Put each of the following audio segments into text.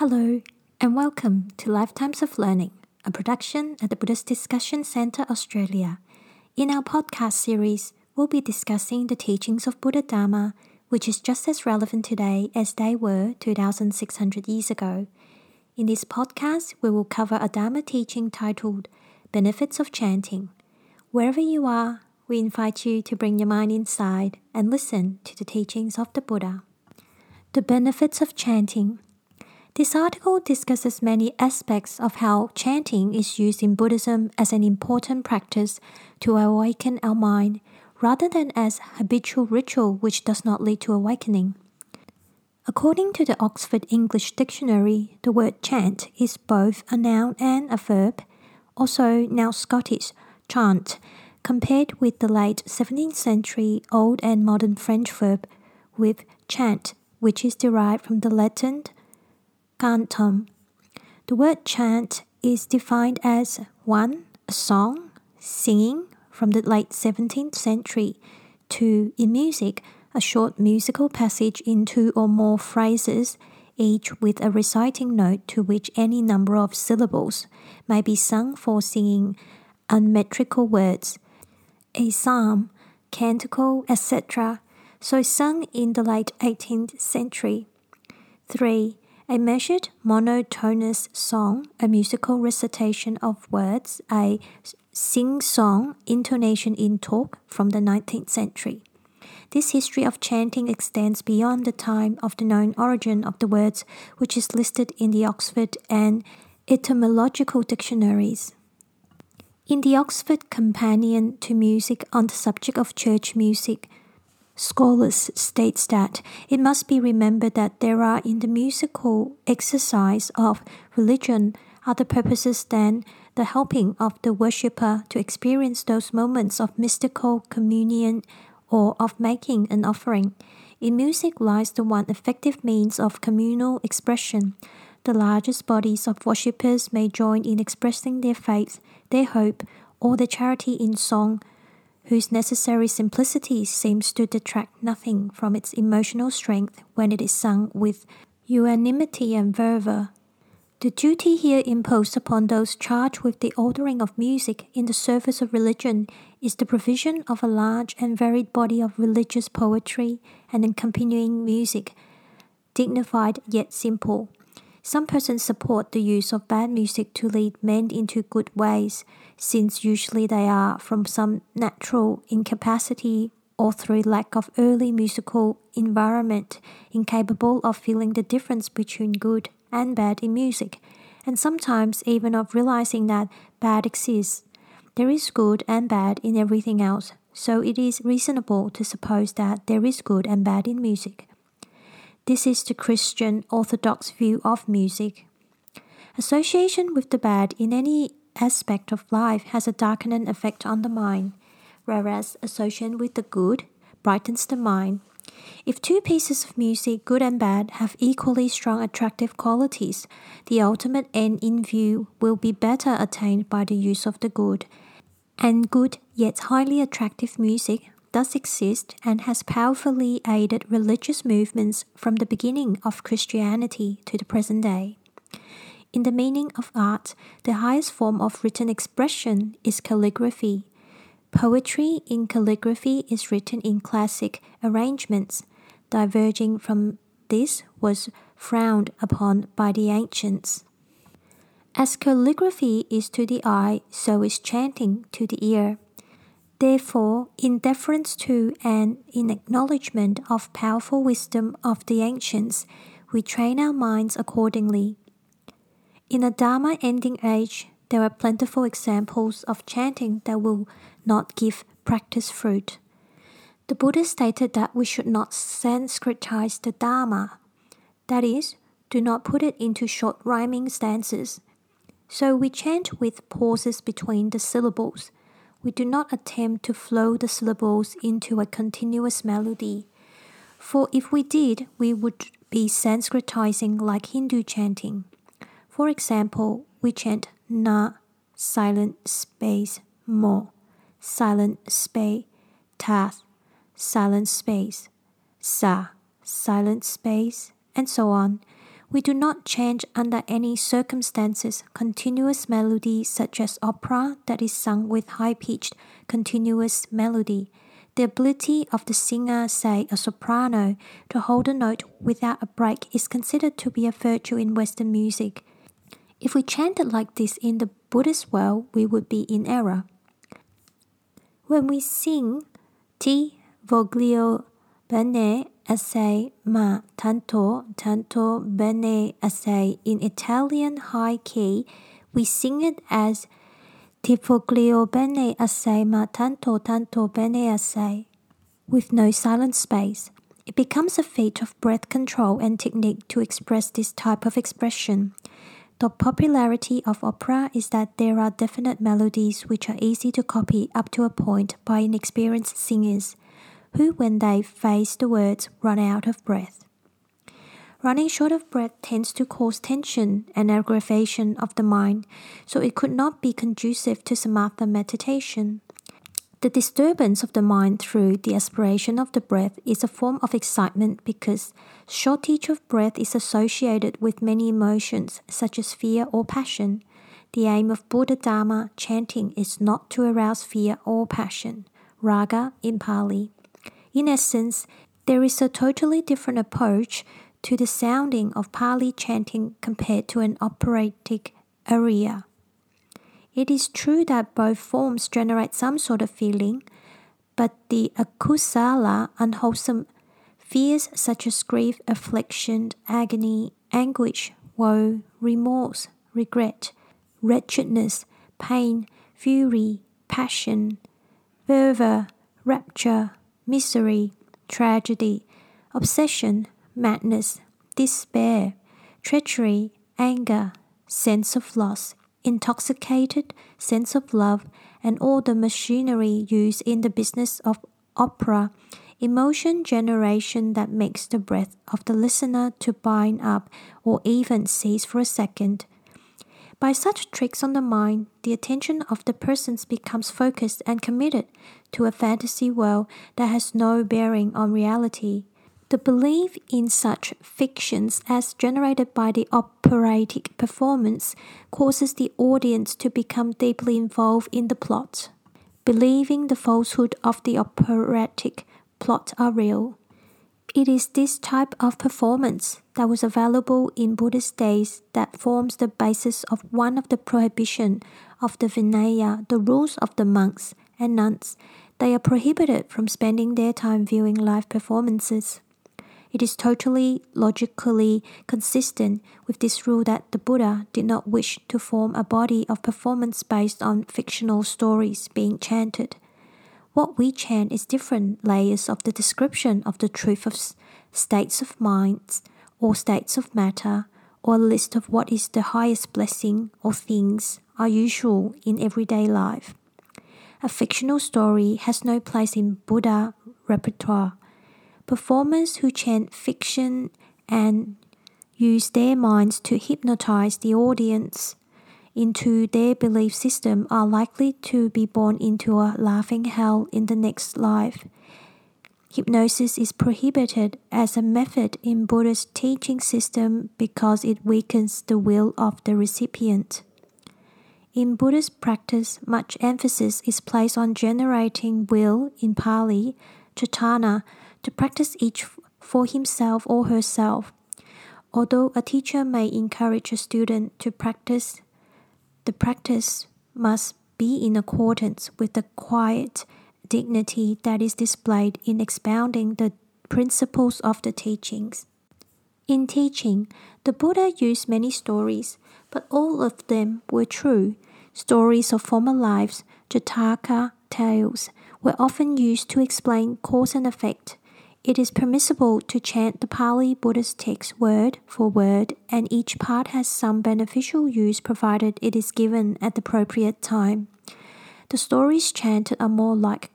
Hello and welcome to Lifetimes of Learning, a production at the Buddhist Discussion Centre Australia. In our podcast series, we'll be discussing the teachings of Buddha Dharma, which is just as relevant today as they were 2,600 years ago. In this podcast, we will cover a Dharma teaching titled Benefits of Chanting. Wherever you are, we invite you to bring your mind inside and listen to the teachings of the Buddha. The benefits of chanting. This article discusses many aspects of how chanting is used in Buddhism as an important practice to awaken our mind, rather than as habitual ritual which does not lead to awakening. According to the Oxford English Dictionary, the word chant is both a noun and a verb, also now Scottish, chant, compared with the late 17th century Old and Modern French verb with chant, which is derived from the Latin cantum. The word chant is defined as 1. A song, singing, from the late 17th century, 2. In music, a short musical passage in two or more phrases, each with a reciting note to which any number of syllables may be sung for singing unmetrical words, a psalm, canticle, etc., so sung in the late 18th century. 3. A measured monotonous song, a musical recitation of words, a sing-song intonation in talk from the 19th century. This history of chanting extends beyond the time of the known origin of the words, which is listed in the Oxford and etymological dictionaries. In the Oxford Companion to Music on the subject of church music, scholars states that it must be remembered that there are in the musical exercise of religion other purposes than the helping of the worshipper to experience those moments of mystical communion or of making an offering. In music lies the one effective means of communal expression. The largest bodies of worshippers may join in expressing their faith, their hope, or their charity in song, whose necessary simplicity seems to detract nothing from its emotional strength when it is sung with unanimity and fervor. The duty here imposed upon those charged with the ordering of music in the service of religion is the provision of a large and varied body of religious poetry and accompanying music, dignified yet simple. Some persons support the use of bad music to lead men into good ways, since usually they are from some natural incapacity or through lack of early musical environment, incapable of feeling the difference between good and bad in music, and sometimes even of realizing that bad exists. There is good and bad in everything else, so it is reasonable to suppose that there is good and bad in music. This is the Christian Orthodox view of music. Association with the bad in any aspect of life has a darkening effect on the mind, whereas association with the good brightens the mind. If two pieces of music, good and bad, have equally strong attractive qualities, the ultimate end in view will be better attained by the use of the good. And good yet highly attractive music does exist and has powerfully aided religious movements from the beginning of Christianity to the present day. In the meaning of art, the highest form of written expression is calligraphy. Poetry in calligraphy is written in classic arrangements. Diverging from this was frowned upon by the ancients. As calligraphy is to the eye, so is chanting to the ear. Therefore, in deference to and in acknowledgement of powerful wisdom of the ancients, we train our minds accordingly. In a Dharma-ending age, there are plentiful examples of chanting that will not give practice fruit. The Buddha stated that we should not Sanskritize the Dharma, that is, do not put it into short rhyming stanzas. So we chant with pauses between the syllables. We do not attempt to flow the syllables into a continuous melody, for if we did, we would be Sanskritizing like Hindu chanting. For example, we chant na, silent space, mo, silent space, ta, silent space, sa, silent space, and so on. We do not change under any circumstances continuous melody such as opera that is sung with high-pitched continuous melody. The ability of the singer, say a soprano, to hold a note without a break is considered to be a virtue in Western music. If we chanted like this in the Buddhist world, we would be in error. When we sing Ti voglio bene assai ma tanto tanto bene assai in Italian high key, we sing it as Ti voglio bene assai ma tanto tanto bene assai, with no silent space. It becomes a feat of breath control and technique to express this type of expression. The popularity of opera is that there are definite melodies which are easy to copy up to a point by inexperienced singers, who when they face the words run out of breath. Running short of breath tends to cause tension and aggravation of the mind, so it could not be conducive to samatha meditation. The disturbance of the mind through the aspiration of the breath is a form of excitement because shortage of breath is associated with many emotions such as fear or passion. The aim of Buddha Dharma chanting is not to arouse fear or passion, raga in Pali. In essence, there is a totally different approach to the sounding of Pali chanting compared to an operatic aria. It is true that both forms generate some sort of feeling, but the akusala, unwholesome fears such as grief, affliction, agony, anguish, woe, remorse, regret, wretchedness, pain, fury, passion, fervor, rapture, misery, tragedy, obsession, madness, despair, treachery, anger, sense of loss, intoxicated sense of love, and all the machinery used in the business of opera, emotion generation that makes the breath of the listener to bind up or even cease for a second. By such tricks on the mind, the attention of the persons becomes focused and committed to a fantasy world that has no bearing on reality. The belief in such fictions as generated by the operatic performance causes the audience to become deeply involved in the plot, believing the falsehood of the operatic plot are real. It is this type of performance that was available in Buddhist days that forms the basis of one of the prohibition of the Vinaya, the rules of the monks and nuns. They are prohibited from spending their time viewing live performances. It is totally logically consistent with this rule that the Buddha did not wish to form a body of performance based on fictional stories being chanted. What we chant is different layers of the description of the truth of states of minds or states of matter or a list of what is the highest blessing or things are usual in everyday life. A fictional story has no place in Buddha repertoire. Performers who chant fiction and use their minds to hypnotize the audience into their belief system are likely to be born into a laughing hell in the next life. Hypnosis is prohibited as a method in Buddha's teaching system because it weakens the will of the recipient. In Buddhist practice, much emphasis is placed on generating will in Pali, Chaitana, to practice each for himself or herself. Although a teacher may encourage a student to practice, the practice must be in accordance with the quiet dignity that is displayed in expounding the principles of the teachings. In teaching, the Buddha used many stories, but all of them were true. Stories of former lives, Jataka tales, were often used to explain cause and effect. It is permissible to chant the Pali Buddhist text word for word, and each part has some beneficial use provided it is given at the appropriate time. The stories chanted are more like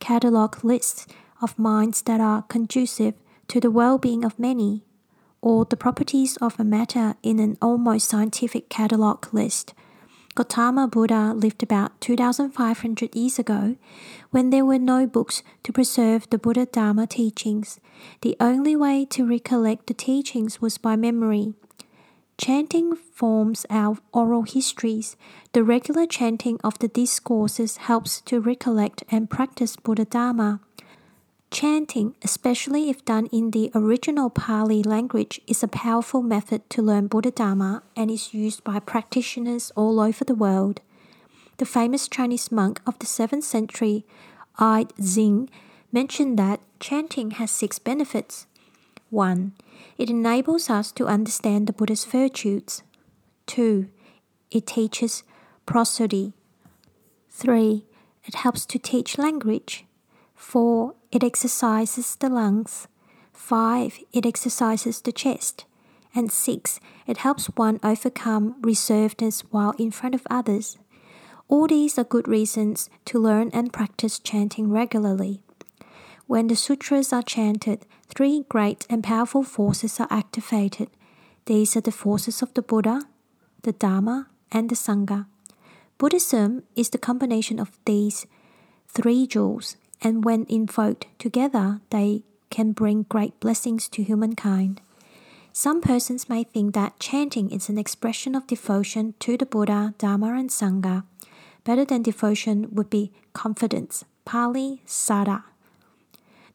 catalogue lists of minds that are conducive to the well-being of many, or the properties of a matter in an almost scientific catalogue list. Gautama Buddha lived about 2,500 years ago, when there were no books to preserve the Buddha Dharma teachings. The only way to recollect the teachings was by memory. Chanting forms our oral histories. The regular chanting of the discourses helps to recollect and practice Buddha Dharma. Chanting, especially if done in the original Pali language, is a powerful method to learn Buddha Dharma and is used by practitioners all over the world. The famous Chinese monk of the 7th century, I Tsing, mentioned that chanting has 6 benefits. 1. It enables us to understand the Buddha's virtues. 2. It teaches prosody. 3. It helps to teach language. 4. It exercises the lungs. 5. It exercises the chest. And 6. It helps one overcome reservedness while in front of others. All these are good reasons to learn and practice chanting regularly. When the sutras are chanted, 3 great and powerful forces are activated. These are the forces of the Buddha, the Dharma, and the Sangha. Buddhism is the combination of these 3 jewels, and when invoked together, they can bring great blessings to humankind. Some persons may think that chanting is an expression of devotion to the Buddha, Dharma, and Sangha. Better than devotion would be confidence, Pali, Sada.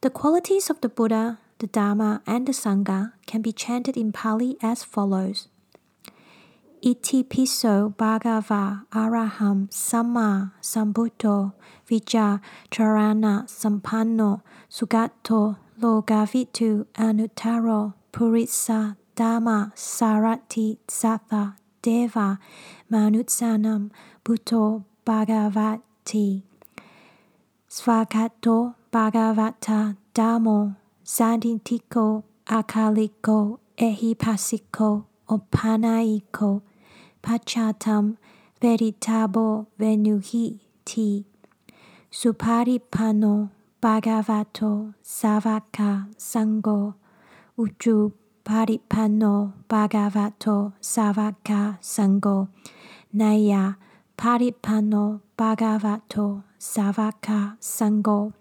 The qualities of the Buddha, the Dharma, and the Sangha can be chanted in Pali as follows. Iti piso bhagava araham samma sambuddho vijja charana sampanno sugato logavitu anuttaro purissa dhamma sarati satha deva manutsanam buddho bhagavati svagato Bhagavata Dhammo Sanditiko Akaliko Ehipasiko Opanaiko Pachatam Veritabo Venuhi Ti Suparipano Bhagavato Savaka Sango Uju Paripano Bhagavato Savaka Sango Naya Paripano Bhagavato Savaka Sango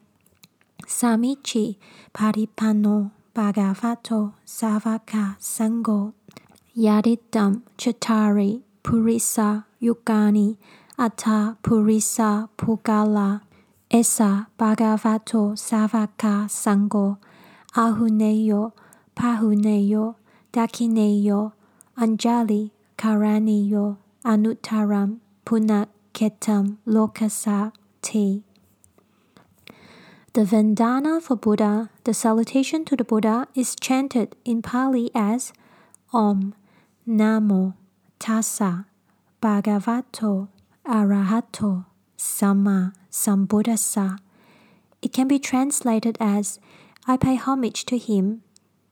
Samichi Paripano Bhagavato Savaka Sango Yaditam Chatari Purisa Yugani Atta Purisa Pugala Esa Bhagavato Savaka Sango Ahuneyo Pahuneyo Dakineyo Anjali Karaniyo Anuttaram Punaketam Lokasa Te. The Vedana for Buddha, the salutation to the Buddha, is chanted in Pali as Om Namo Tassa Bhagavato Arahato Sama Sambuddhassa. It can be translated as I pay homage to him,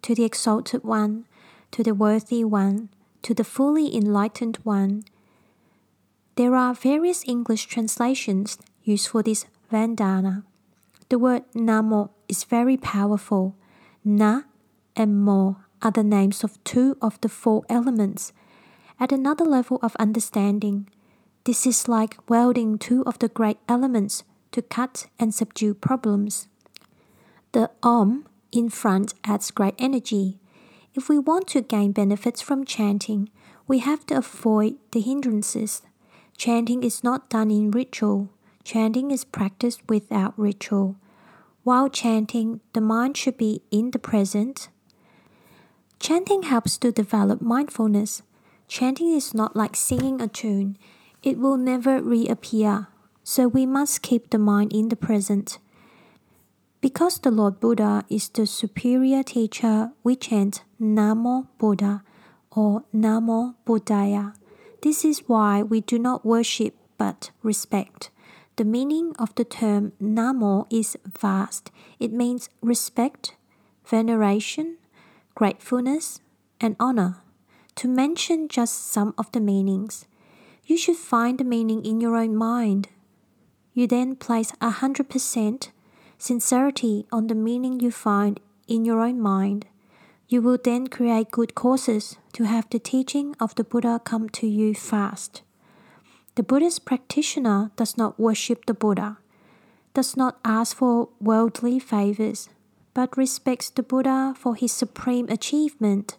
to the exalted one, to the worthy one, to the fully enlightened one. There are various English translations used for this Vedana. The word Namo is very powerful. Na and Mo are the names of 2 of the 4 elements. At another level of understanding, this is like welding 2 of the great elements to cut and subdue problems. The Om in front adds great energy. If we want to gain benefits from chanting, we have to avoid the hindrances. Chanting is not done in ritual. Chanting is practiced without ritual. While chanting, the mind should be in the present. Chanting helps to develop mindfulness. Chanting is not like singing a tune. It will never reappear. So we must keep the mind in the present. Because the Lord Buddha is the superior teacher, we chant Namo Buddha or Namo Buddhaya. This is why we do not worship but respect. The meaning of the term Namo is vast. It means respect, veneration, gratefulness, and honor. To mention just some of the meanings, you should find the meaning in your own mind. You then place 100% sincerity on the meaning you find in your own mind. You will then create good causes to have the teaching of the Buddha come to you fast. The Buddhist practitioner does not worship the Buddha, does not ask for worldly favors, but respects the Buddha for his supreme achievement.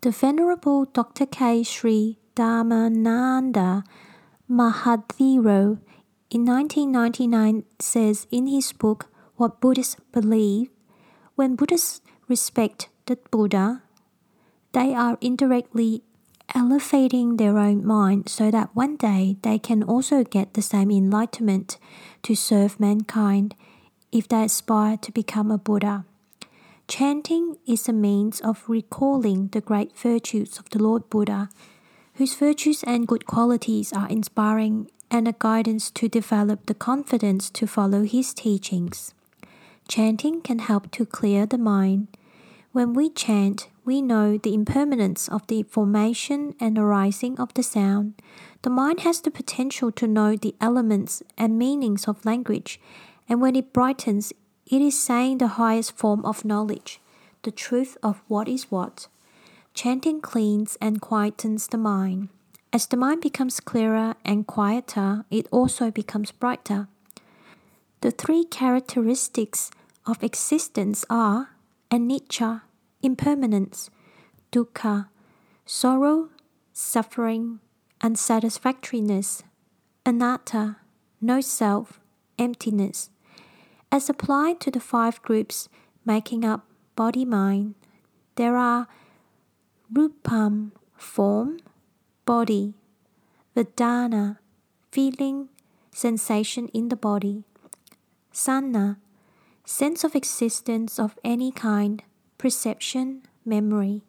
the Venerable Dr. K. Sri Dhammananda Mahathero in 1999 says in his book, What Buddhists Believe, when Buddhists respect the Buddha, they are indirectly elevating their own mind so that one day they can also get the same enlightenment to serve mankind if they aspire to become a Buddha. Chanting is a means of recalling the great virtues of the Lord Buddha, whose virtues and good qualities are inspiring and a guidance to develop the confidence to follow his teachings. Chanting can help to clear the mind. When we chant, we know the impermanence of the formation and arising of the sound. The mind has the potential to know the elements and meanings of language, and when it brightens, it is saying the highest form of knowledge, the truth of what is what. Chanting cleans and quietens the mind. As the mind becomes clearer and quieter, it also becomes brighter. The three characteristics of existence are anicca, impermanence, dukkha, sorrow, suffering, unsatisfactoriness, anatta, no self, emptiness, as applied to the five groups making up body-mind. There are rupam, form, body, vedana, feeling, sensation in the body, sanna, sense of existence of any kind, perception, memory,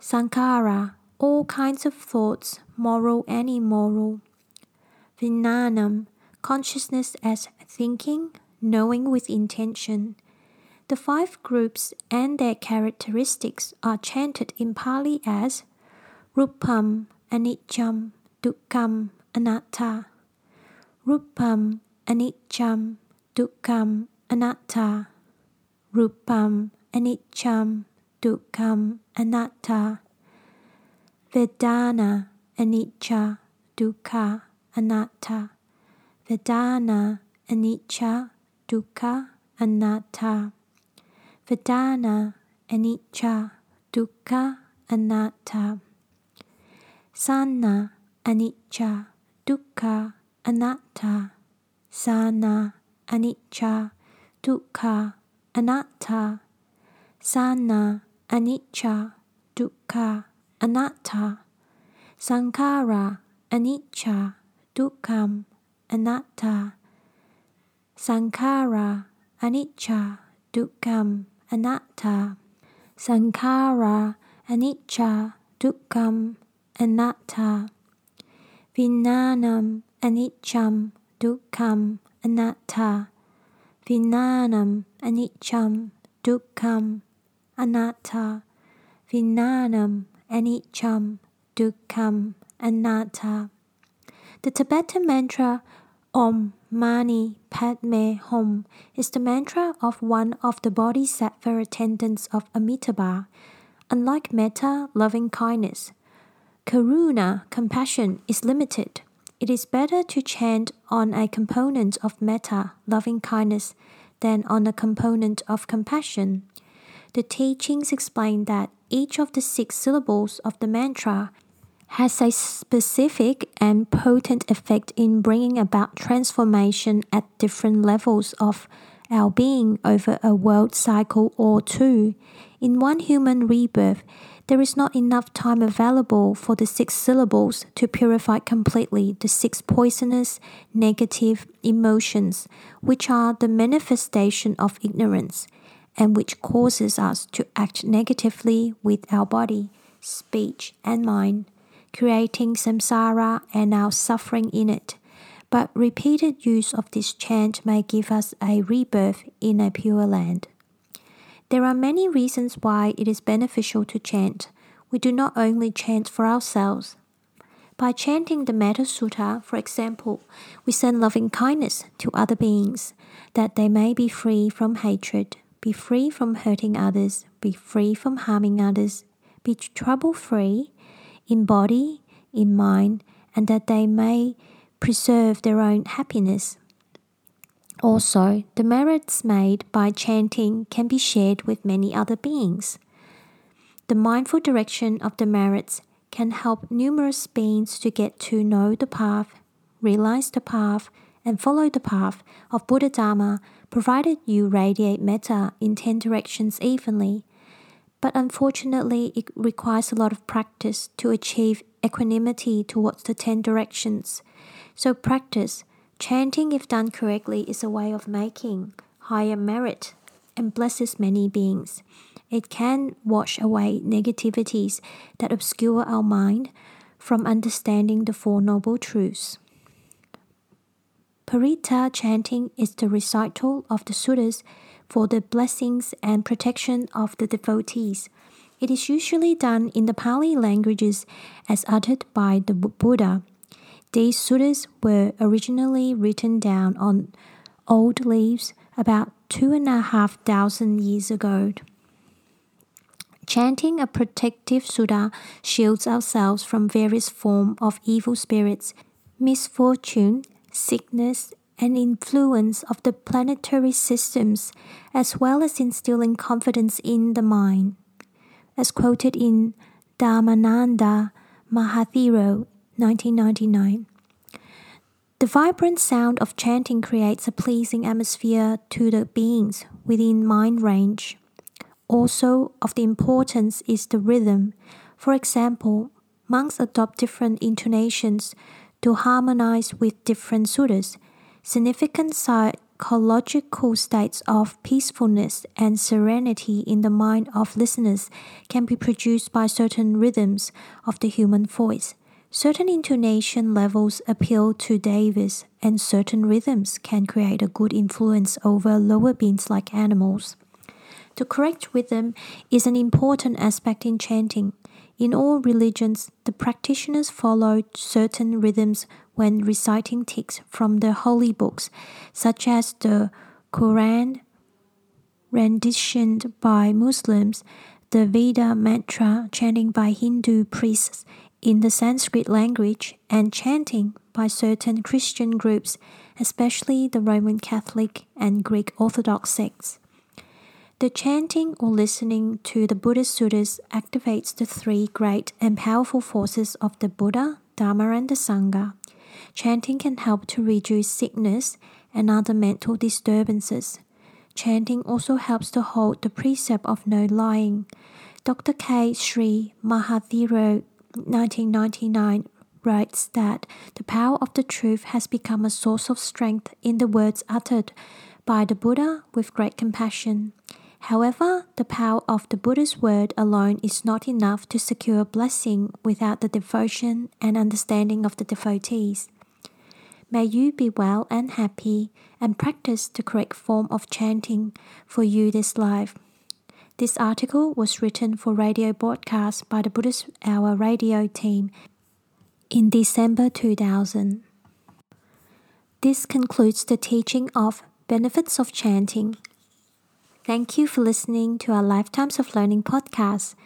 sankara, all kinds of thoughts, moral and immoral, vinnanam, consciousness as thinking, knowing with intention. The five groups and their characteristics are chanted in Pali as rupam, aniccham, dukkham, anatta. Rupam, aniccham, dukkham, anatta. Rupam, aniccham, dukkham, anatta. Vedana, anicca, dukkha, anatta. Vedana, anicca, dukkha, anatta. Vedana, anicca, dukkha, anatta. Sanna, anicca, dukkha, anatta. Sanna, anicca, dukkha, anatta. Sanna, anicca, dukkha, anatta. Sankara, anicca, dukkham, anatta. Sankara, anicca, dukkham, anatta. Sankara, anicca, dukkham, anatta. Vinnanam, aniccham, dukkham, anatta. Vinnanam, aniccham, dukkham, anatta. Vinnanam, aniccham, dukkham, anatta. The Tibetan mantra Om Mani Padme Hum is the mantra of one of the Bodhisattva attendants of Amitabha. Unlike metta, loving kindness, karuna, compassion, is limited. It is better to chant on a component of metta, loving kindness, than on a component of compassion. The teachings explain that each of the six syllables of the mantra has a specific and potent effect in bringing about transformation at different levels of our being over a world cycle or two. In one human rebirth, there is not enough time available for the six syllables to purify completely the six poisonous negative emotions, which are the manifestation of ignorance and which causes us to act negatively with our body, speech, and mind, creating samsara and our suffering in it. But repeated use of this chant may give us a rebirth in a pure land. There are many reasons why it is beneficial to chant. We do not only chant for ourselves. By chanting the Mettā Sutta, for example, we send loving kindness to other beings, that they may be free from hatred, be free from hurting others, be free from harming others, be trouble-free in body, in mind, and that they may preserve their own happiness. Also, the merits made by chanting can be shared with many other beings. The mindful direction of the merits can help numerous beings to get to know the path, realize the path, and follow the path of Buddha Dharma, provided you radiate metta in 10 directions evenly. But unfortunately, it requires a lot of practice to achieve equanimity towards the 10 directions. So practice, chanting if done correctly, is a way of making higher merit and blesses many beings. It can wash away negativities that obscure our mind from understanding the Four Noble Truths. Paritta chanting is the recital of the suttas for the blessings and protection of the devotees. It is usually done in the Pali languages as uttered by the Buddha. These suttas were originally written down on old leaves about 2,500 years ago. Chanting a protective sutta shields ourselves from various forms of evil spirits, misfortune, sickness, and influence of the planetary systems, as well as instilling confidence in the mind. As quoted in Dhammananda Mahathero, 1999. The vibrant sound of chanting creates a pleasing atmosphere to the beings within mind range. Also of the importance is the rhythm. For example, monks adopt different intonations to harmonize with different suttas. Significant psychological states of peacefulness and serenity in the mind of listeners can be produced by certain rhythms of the human voice. Certain intonation levels appeal to devis, and certain rhythms can create a good influence over lower beings like animals. The correct rhythm is an important aspect in chanting. In all religions, the practitioners follow certain rhythms when reciting texts from the holy books, such as the Quran, renditioned by Muslims, the Veda mantra chanting by Hindu priests in the Sanskrit language, and chanting by certain Christian groups, especially the Roman Catholic and Greek Orthodox sects. The chanting or listening to the Buddhist suttas activates the three great and powerful forces of the Buddha, Dharma, and the Sangha. Chanting can help to reduce sickness and other mental disturbances. Chanting also helps to hold the precept of no lying. Dr. K. Sri Mahathero, 1999, writes that the power of the truth has become a source of strength in the words uttered by the Buddha with great compassion. However, the power of the Buddha's word alone is not enough to secure blessing without the devotion and understanding of the devotees. May you be well and happy and practice the correct form of chanting for you this life. This article was written for radio broadcast by the Buddhist Hour radio team in December 2000. This concludes the teaching of Benefits of Chanting. Thank you for listening to our Lifetimes of Learning podcast.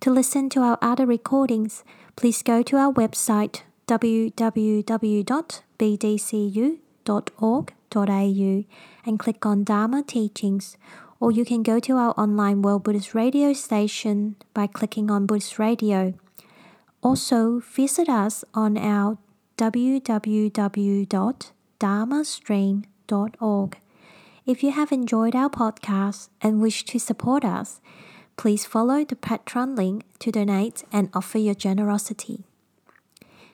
To listen to our other recordings, please go to our website www.bdcu.org.au and click on Dharma Teachings, or you can go to our online World Buddhist Radio station by clicking on Buddhist Radio. Also, visit us on our www.dharmastream.org. If you have enjoyed our podcast and wish to support us, please follow the Patreon link to donate and offer your generosity.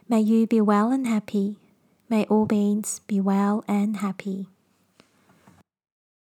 May you be well and happy. May all beings be well and happy.